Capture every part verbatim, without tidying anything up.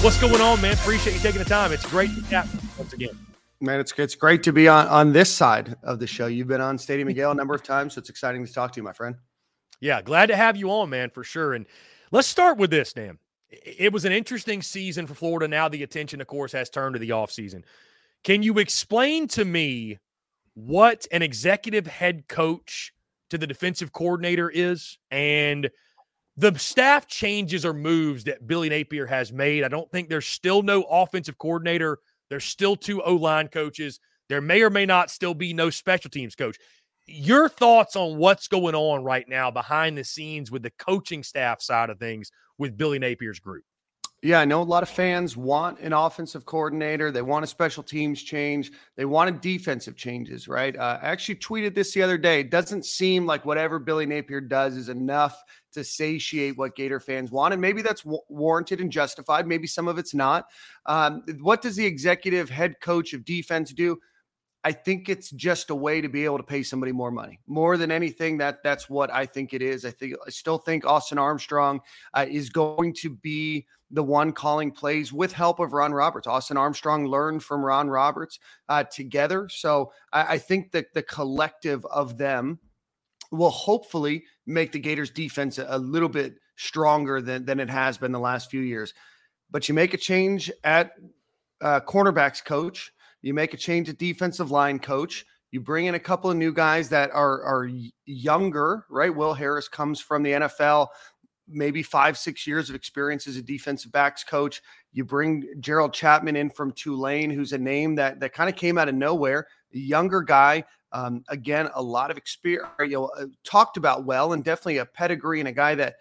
What's going on, man? Appreciate you taking the time. It's great to chat once again. Man, it's it's great to be on, on this side of the show. You've been on Stadium and Gale a number of times, so it's exciting to talk to you, my friend. Yeah, glad to have you on, man, for sure. And let's start with this, Dan. It was an interesting season for Florida. Now the attention, of course, has turned to the offseason. Can you explain to me what an executive head coach to the defensive coordinator is, and the staff changes or moves that Billy Napier has made? I don't think there's still no offensive coordinator. There's still two O-line coaches. There may or may not still be no special teams coach. Your thoughts on what's going on right now behind the scenes with the coaching staff side of things with Billy Napier's group? Yeah, I know a lot of fans want an offensive coordinator. They want a special teams change. They wanted defensive changes, right? Uh, I actually tweeted this the other day. It doesn't seem like whatever Billy Napier does is enough to satiate what Gator fans want. And maybe that's w- warranted and justified. Maybe some of it's not. Um, what does the executive head coach of defense do? I think it's just a way to be able to pay somebody more money. More than anything, that that's what I think it is. I think I still think Austin Armstrong uh, is going to be the one calling plays with help of Ron Roberts. Austin Armstrong learned from Ron Roberts uh, together. So I, I think that the collective of them will hopefully make the Gators defense a little bit stronger than, than it has been the last few years. But you make a change at uh, cornerbacks coach. You make a change at defensive line coach. You bring in a couple of new guys that are are younger, right? Will Harris comes from the N F L, maybe five, six years of experience as a defensive backs coach. You bring Gerald Chapman in from Tulane, who's a name that that kind of came out of nowhere, a younger guy. Um, again, a lot of experience, you know, uh, talked about well, and definitely a pedigree and a guy that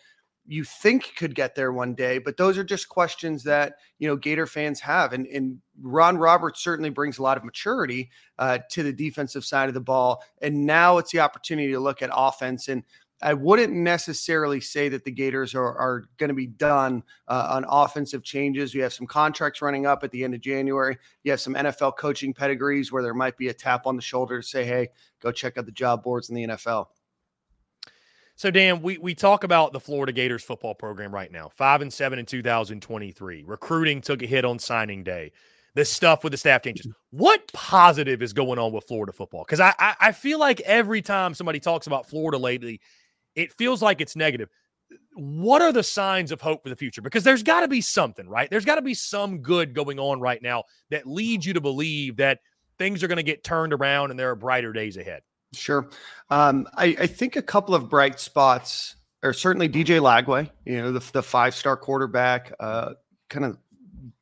you think could get there one day. But those are just questions that, you know, Gator fans have. And, and Ron Roberts certainly brings a lot of maturity uh, to the defensive side of the ball. And now it's the opportunity to look at offense. And I wouldn't necessarily say that the Gators are, are going to be done uh, on offensive changes. We have some contracts running up at the end of January. You have some N F L coaching pedigrees where there might be a tap on the shoulder to say, hey, go check out the job boards in the N F L. So, Dan, we we talk about the Florida Gators football program right now, five and seven in two thousand twenty-three. Recruiting took a hit on signing day. This stuff with the staff changes. What positive is going on with Florida football? Because I, I I feel like every time somebody talks about Florida lately, it feels like it's negative. What are the signs of hope for the future? Because there's got to be something, right? There's got to be some good going on right now that leads you to believe that things are going to get turned around and there are brighter days ahead. Sure. Um, I, I think a couple of bright spots are certainly D J Lagway, you know, the, the five-star quarterback, uh, kind of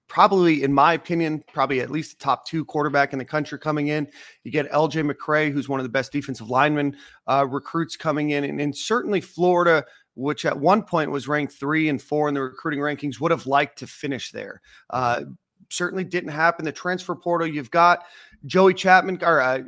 probably, in my opinion, probably at least the top two quarterback in the country coming in. You get L J McRae, who's one of the best defensive linemen uh, recruits coming in. And, and certainly Florida, which at one point was ranked three and four in the recruiting rankings, would have liked to finish there. Uh, certainly didn't happen. The transfer portal, you've got Joey Chapman, or uh,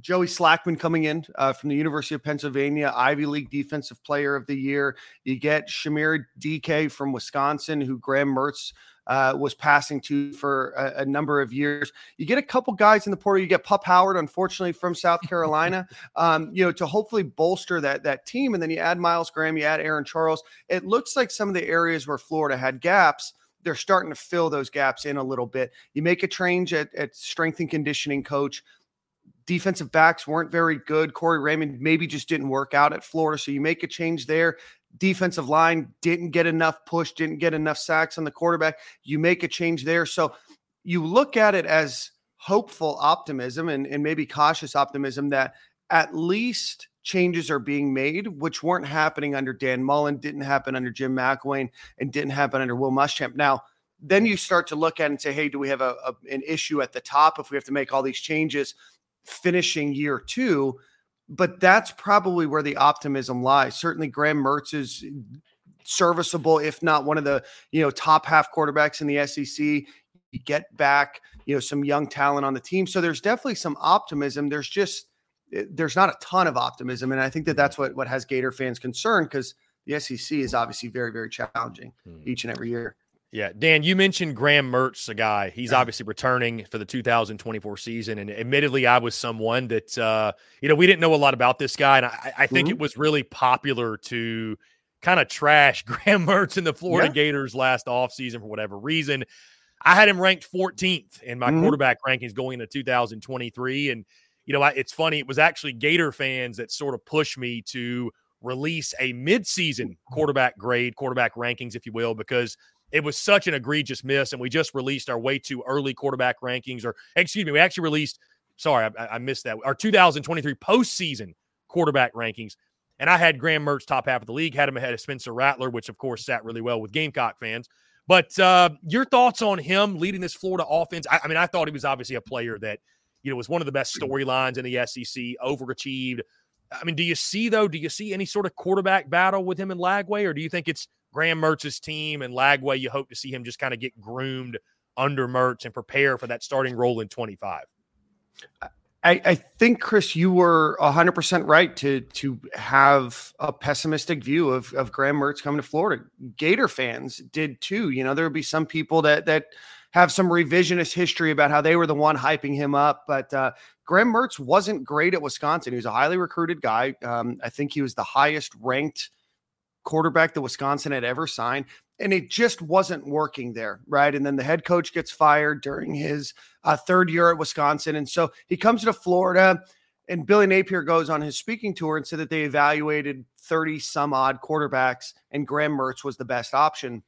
Joey Slackman coming in uh, from the University of Pennsylvania, Ivy League Defensive Player of the Year. You get Shamir D K from Wisconsin, who Graham Mertz uh, was passing to for a, a number of years. You get a couple guys in the portal. You get Pup Howard, unfortunately, from South Carolina, um, you know, to hopefully bolster that, that team. And then you add Miles Graham, you add Aaron Charles. It looks like some of the areas where Florida had gaps, they're starting to fill those gaps in a little bit. You make a change at, at strength and conditioning coach. Defensive backs weren't very good. Corey Raymond maybe just didn't work out at Florida, so you make a change there. Defensive line didn't get enough push, didn't get enough sacks on the quarterback. You make a change there. So you look at it as hopeful optimism and, and maybe cautious optimism that at least changes are being made, which weren't happening under Dan Mullen, didn't happen under Jim McElwain, and didn't happen under Will Muschamp. Now, then you start to look at it and say, hey, do we have a, a an issue at the top if we have to make all these changes finishing year two? But that's probably where the optimism lies. Certainly Graham Mertz is serviceable, if not one of the, you know, top half quarterbacks in the S E C. You get back, you know, some young talent on the team. So there's definitely some optimism. There's just, there's not a ton of optimism. And I think that that's what, what has Gator fans concerned, because the S E C is obviously very, very challenging mm. each and every year. Yeah, Dan, you mentioned Graham Mertz, a guy. He's obviously returning for the two thousand twenty-four season, and admittedly, I was someone that, uh, you know, we didn't know a lot about this guy, and I, I think mm-hmm. it was really popular to kind of trash Graham Mertz in the Florida yeah. Gators last offseason for whatever reason. I had him ranked fourteenth in my mm-hmm. quarterback rankings going into two thousand twenty-three, and, you know, I, it's funny. It was actually Gator fans that sort of pushed me to release a midseason quarterback grade, quarterback rankings, if you will, because – it was such an egregious miss, and we just released our way too early quarterback rankings, or excuse me, we actually released, sorry, I, I missed that, our two thousand twenty-three postseason quarterback rankings, and I had Graham Mertz top half of the league, had him ahead of Spencer Rattler, which of course sat really well with Gamecock fans. But uh, your thoughts on him leading this Florida offense? I, I mean, I thought he was obviously a player that, you know, was one of the best storylines in the S E C, overachieved. I mean, do you see, though, do you see any sort of quarterback battle with him in Lagway, or do you think it's Graham Mertz's team and Lagway, you hope to see him just kind of get groomed under Mertz and prepare for that starting role in twenty-five. I, I think, Chris, you were one hundred percent right to to have a pessimistic view of, of Graham Mertz coming to Florida. Gator fans did too. You know, there would be some people that that have some revisionist history about how they were the one hyping him up. But uh, Graham Mertz wasn't great at Wisconsin. He was a highly recruited guy. Um, I think he was the highest ranked quarterback that Wisconsin had ever signed, and it just wasn't working there, right? And then the head coach gets fired during his uh, third year at Wisconsin, and so he comes to Florida. And Billy Napier goes on his speaking tour and said that they evaluated thirty some odd quarterbacks and Graham Mertz was the best option.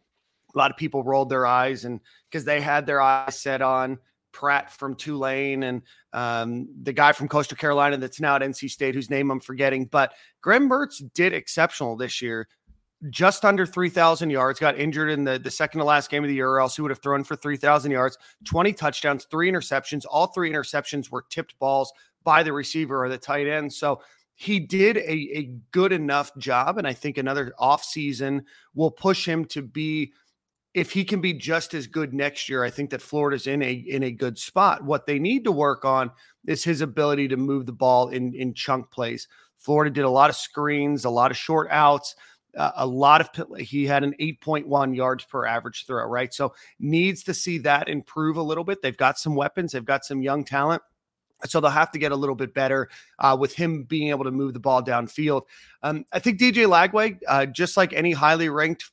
A lot of people rolled their eyes and because they had their eyes set on Pratt from Tulane and um, the guy from Coastal Carolina that's now at N C State, whose name I'm forgetting. But Graham Mertz did exceptional this year, just under three thousand yards, got injured in the, the second to last game of the year, or else he would have thrown for three thousand yards, twenty touchdowns, three interceptions. All three interceptions were tipped balls by the receiver or the tight end. So he did a, a good enough job. And I think another offseason will push him to be, if he can be just as good next year, I think that Florida's in a in a good spot. What they need to work on is his ability to move the ball in, in chunk plays. Florida did a lot of screens, a lot of short outs, uh, a lot of – he had an eight point one yards per average throw, right? So needs to see that improve a little bit. They've got some weapons. They've got some young talent. So they'll have to get a little bit better uh, with him being able to move the ball downfield. Um, I think D J Lagway, uh, just like any highly ranked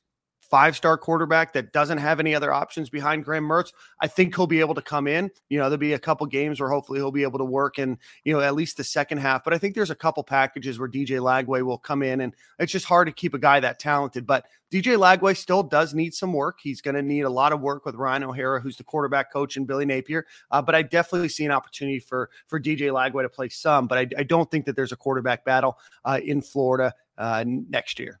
five-star quarterback that doesn't have any other options behind Graham Mertz, I think he'll be able to come in. You know, there'll be a couple games where hopefully he'll be able to work in, you know, at least the second half. But I think there's a couple packages where D J Lagway will come in, and it's just hard to keep a guy that talented. But D J Lagway still does need some work. He's going to need a lot of work with Ryan O'Hara, who's the quarterback coach, and Billy Napier. Uh, but I definitely see an opportunity for, for D J Lagway to play some. But I, I don't think that there's a quarterback battle uh, in Florida uh, next year.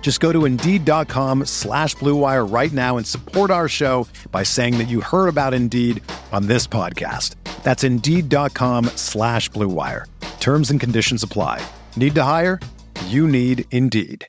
Just go to Indeed.com slash Blue Wire right now and support our show by saying that you heard about Indeed on this podcast. That's Indeed.com slash Blue Wire. Terms and conditions apply. Need to hire? You need Indeed.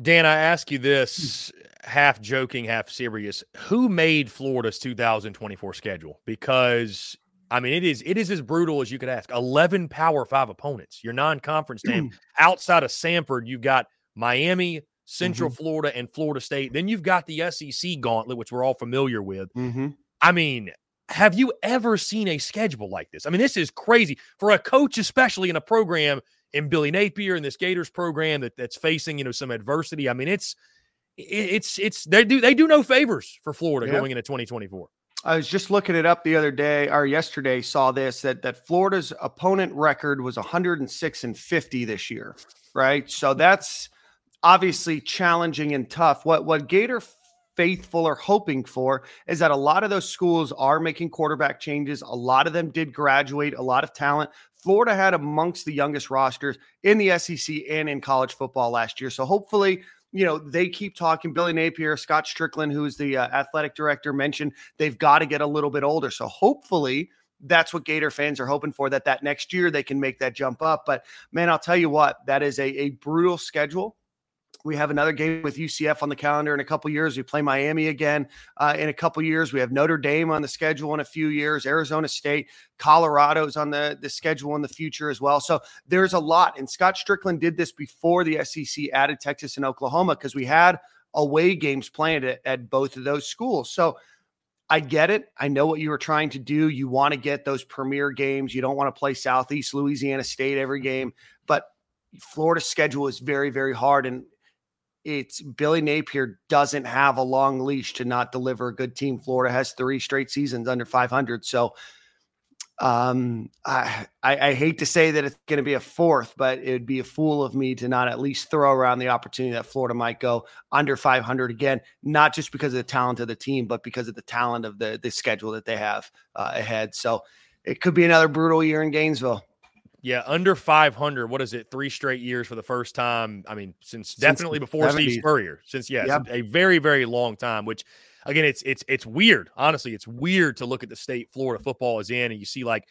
Dan, I ask you this, half joking, half serious. Who made Florida's two thousand twenty-four schedule? Because I mean, it is it is as brutal as you could ask. eleven Power Five opponents, your non-conference team. Outside of Samford, you've got Miami, Central mm-hmm. Florida, and Florida State. Then you've got the S E C gauntlet, which we're all familiar with. Mm-hmm. I mean, have you ever seen a schedule like this? I mean, this is crazy. For a coach, especially in a program in Billy Napier and this Gators program that, that's facing, you know, some adversity. I mean, it's it's it's they do they do no favors for Florida yeah. going into twenty twenty-four. I was just looking it up the other day or yesterday, saw this, that, that Florida's opponent record was one hundred six and fifty this year. Right. So that's obviously challenging and tough. What, what Gator faithful are hoping for is that a lot of those schools are making quarterback changes. A lot of them did graduate, a lot of talent. Florida had amongst the youngest rosters in the S E C and in college football last year. So hopefully, you know, they keep talking. Billy Napier, Scott Strickland, who's the uh, athletic director, mentioned they've got to get a little bit older. So hopefully that's what Gator fans are hoping for, that that next year they can make that jump up. But, man, I'll tell you what, that is a, a brutal schedule. We have another game with U C F on the calendar in a couple years. We play Miami again uh, in a couple years. We have Notre Dame on the schedule in a few years, Arizona State, Colorado's on the, the schedule in the future as well. So there's a lot. And Scott Strickland did this before the S E C added Texas and Oklahoma because we had away games planned at, at both of those schools. So I get it. I know what you were trying to do. You want to get those premier games. You don't want to play Southeast Louisiana State every game. But Florida's schedule is very, very hard. And it's Billy Napier doesn't have a long leash to not deliver a good team. Florida has three straight seasons under five hundred. So um, I, I, I hate to say that it's going to be a fourth, but it would be a fool of me to not at least throw around the opportunity that Florida might go under five hundred again, not just because of the talent of the team, but because of the talent of the, the schedule that they have uh, ahead. So it could be another brutal year in Gainesville. Yeah, under five hundred. What is it? Three straight years for the first time. I mean, since, since definitely before seventies. Steve Spurrier. Since, yes, yeah, yeah. a very, very long time, which, again, it's it's it's weird. Honestly, it's weird to look at the state Florida football is in, and you see, like,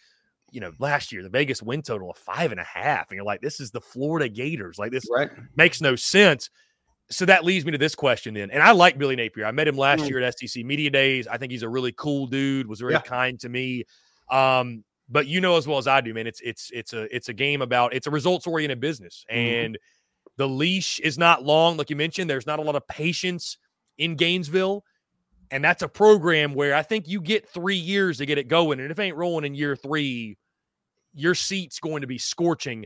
you know, last year, the Vegas win total of five and a half. And you're like, this is the Florida Gators. Like, this right. makes no sense. So that leads me to this question then. And I like Billy Napier. I met him last mm. year at S E C Media Days. I think he's a really cool dude, was very yeah. kind to me. Um, but you know as well as I do, man, it's it's it's a it's a game about it's a results-oriented business. And mm-hmm. the leash is not long, like you mentioned. There's not a lot of patience in Gainesville. And that's a program where I think you get three years to get it going. And if it ain't rolling in year three, your seat's going to be scorching.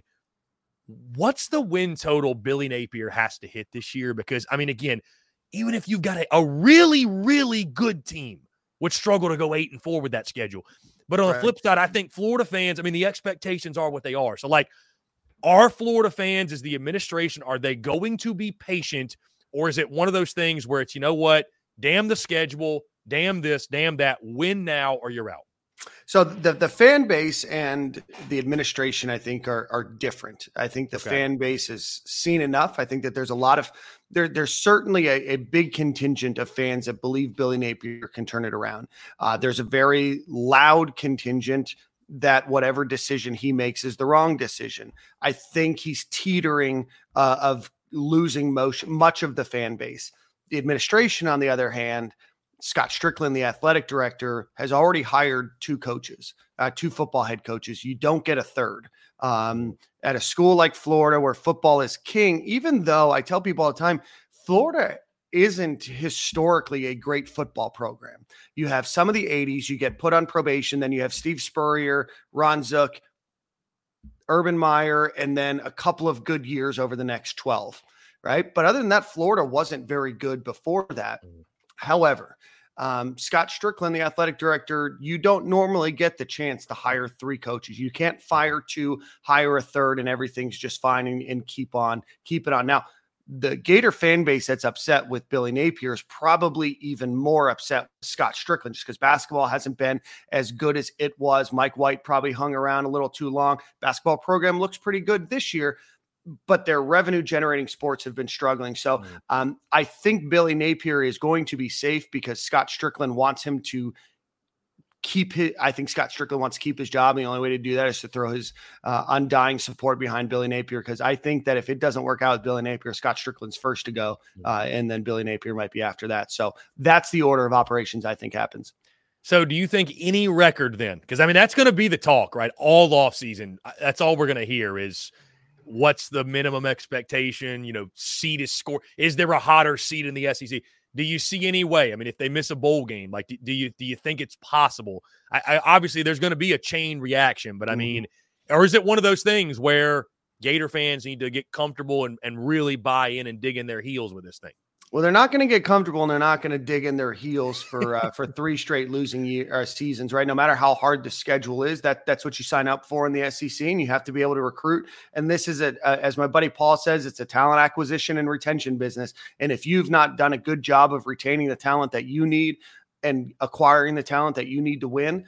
What's the win total Billy Napier has to hit this year? Because, I mean, again, even if you've got a, a really, really good team, would struggle to go eight and four with that schedule. But on right. the flip side, I think Florida fans, I mean, the expectations are what they are. So, like, are Florida fans, is the administration, are they going to be patient? Or is it one of those things where it's, you know what? Damn the schedule, damn this, damn that. Win now or you're out. So the, the fan base and the administration, I think, are are different. I think the okay. fan base has seen enough. I think that there's a lot of there. There's certainly a, a big contingent of fans that believe Billy Napier can turn it around. Uh, there's a very loud contingent that whatever decision he makes is the wrong decision. I think he's teetering uh, of losing most, much of the fan base. The administration, on the other hand, Scott Strickland, the athletic director, has already hired two coaches, uh, two football head coaches. You don't get a third. Um, at a school like Florida where football is king, even though I tell people all the time, Florida isn't historically a great football program. You have some of the eighties, you get put on probation, then you have Steve Spurrier, Ron Zook, Urban Meyer, and then a couple of good years over the next twelve. Right. But other than that, Florida wasn't very good before that. However, um, Scott Strickland, the athletic director, you don't normally get the chance to hire three coaches. You can't fire two, hire a third, and everything's just fine and, and keep on, keep it on. Now, the Gator fan base that's upset with Billy Napier is probably even more upset with Scott Strickland just because basketball hasn't been as good as it was. Mike White probably hung around a little too long. Basketball program looks pretty good this year, but their revenue generating sports have been struggling. So um, I think Billy Napier is going to be safe because Scott Strickland wants him to keep his, I think Scott Strickland wants to keep his job. And the only way to do that is to throw his uh, undying support behind Billy Napier. Cause I think that if it doesn't work out with Billy Napier, Scott Strickland's first to go. Uh, and then Billy Napier might be after that. So that's the order of operations I think happens. So do you think any record then, cause I mean, that's going to be the talk, right? All off season. That's all we're going to hear is, what's the minimum expectation? You know, seed is score. Is there a hotter seed in the S E C? Do you see any way? I mean, if they miss a bowl game, like, do, do you do you think it's possible? I, I obviously there's going to be a chain reaction, but I mean, or is it one of those things where Gator fans need to get comfortable and, and really buy in and dig in their heels with this thing? Well, they're not going to get comfortable, and they're not going to dig in their heels for uh, for three straight losing year, uh, seasons, right? No matter how hard the schedule is, that that's what you sign up for in the S E C, and you have to be able to recruit. And this is, a, uh, as my buddy Paul says, it's a talent acquisition and retention business. And if you've not done a good job of retaining the talent that you need and acquiring the talent that you need to win,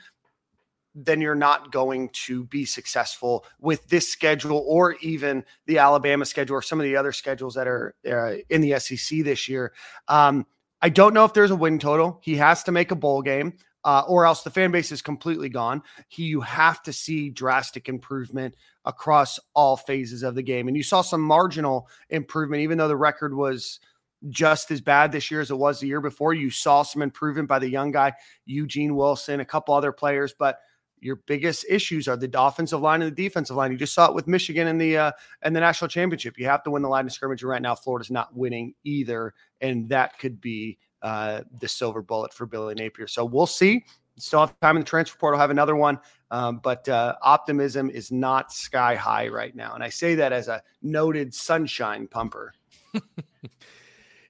then you're not going to be successful with this schedule or even the Alabama schedule or some of the other schedules that are uh, in the S E C this year. Um, I don't know if there's a win total. He has to make a bowl game uh, or else the fan base is completely gone. He, you have to see drastic improvement across all phases of the game. And you saw some marginal improvement, even though the record was just as bad this year as it was the year before. You saw some improvement by the young guy, Eugene Wilson, a couple other players, but your biggest issues are the offensive line and the defensive line. You just saw it with Michigan in the uh, and the national championship. You have to win the line of scrimmage. Right now, Florida's not winning either, and that could be uh, the silver bullet for Billy Napier. So we'll see. Still have time in the transfer portal. We'll have another one, um, but uh, optimism is not sky high right now, and I say that as a noted sunshine pumper.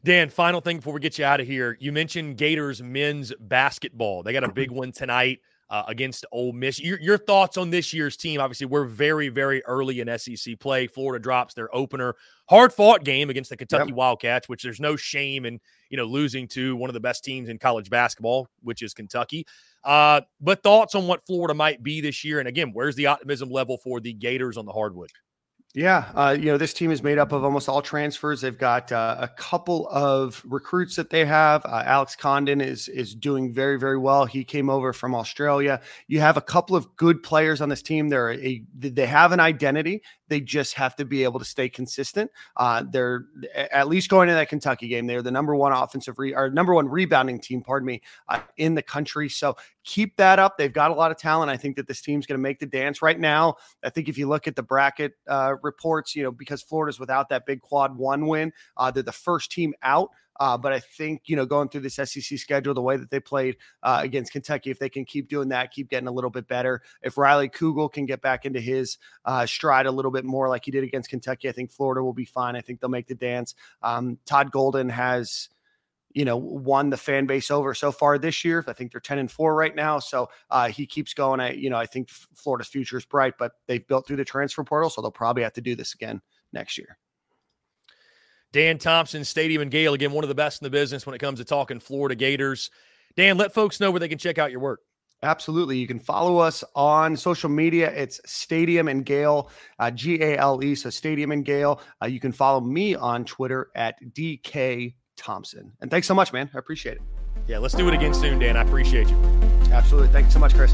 Dan, final thing before we get you out of here. You mentioned Gators men's basketball. They got a big one tonight. Uh, against Ole Miss. Your, your thoughts on this year's team? Obviously, we're very, very early in S E C play. Florida drops their opener. Hard-fought game against the Kentucky yep. Wildcats, which there's no shame in you know, losing to one of the best teams in college basketball, which is Kentucky. Uh, but thoughts on what Florida might be this year? And again, where's the optimism level for the Gators on the hardwood? Yeah, uh, you know, this team is made up of almost all transfers. They've got uh, a couple of recruits that they have. Uh, Alex Condon is is doing very, very well. He came over from Australia. You have a couple of good players on this team. They're a, they have an identity. They just have to be able to stay consistent. Uh, they're at least going to that Kentucky game. They're the number one offensive re- or number one rebounding team, pardon me, uh, in the country. So keep that up. They've got a lot of talent. I think that this team's going to make the dance right now. I think if you look at the bracket uh, reports, you know, because Florida's without that big quad one win, uh, they're the first team out. Uh, but I think, you know, going through this S E C schedule, the way that they played uh, against Kentucky, if they can keep doing that, keep getting a little bit better. If Riley Kugel can get back into his uh, stride a little bit more like he did against Kentucky, I think Florida will be fine. I think they'll make the dance. Um, Todd Golden has, you know, won the fan base over so far this year. I think they're ten and four right now. So uh, he keeps going. I, you know, I think Florida's future is bright, but they've built through the transfer portal. So they'll probably have to do this again next year. Dan Thompson, Stadium and Gale, again, one of the best in the business when it comes to talking Florida Gators. Dan, let folks know where they can check out your work. Absolutely. You can follow us on social media. It's Stadium and Gale, uh, G A L E, so Stadium and Gale. Uh, you can follow me on Twitter at D K Thompson. And thanks so much, man. I appreciate it. Yeah, let's do it again soon, Dan. I appreciate you. Absolutely. Thanks so much, Chris.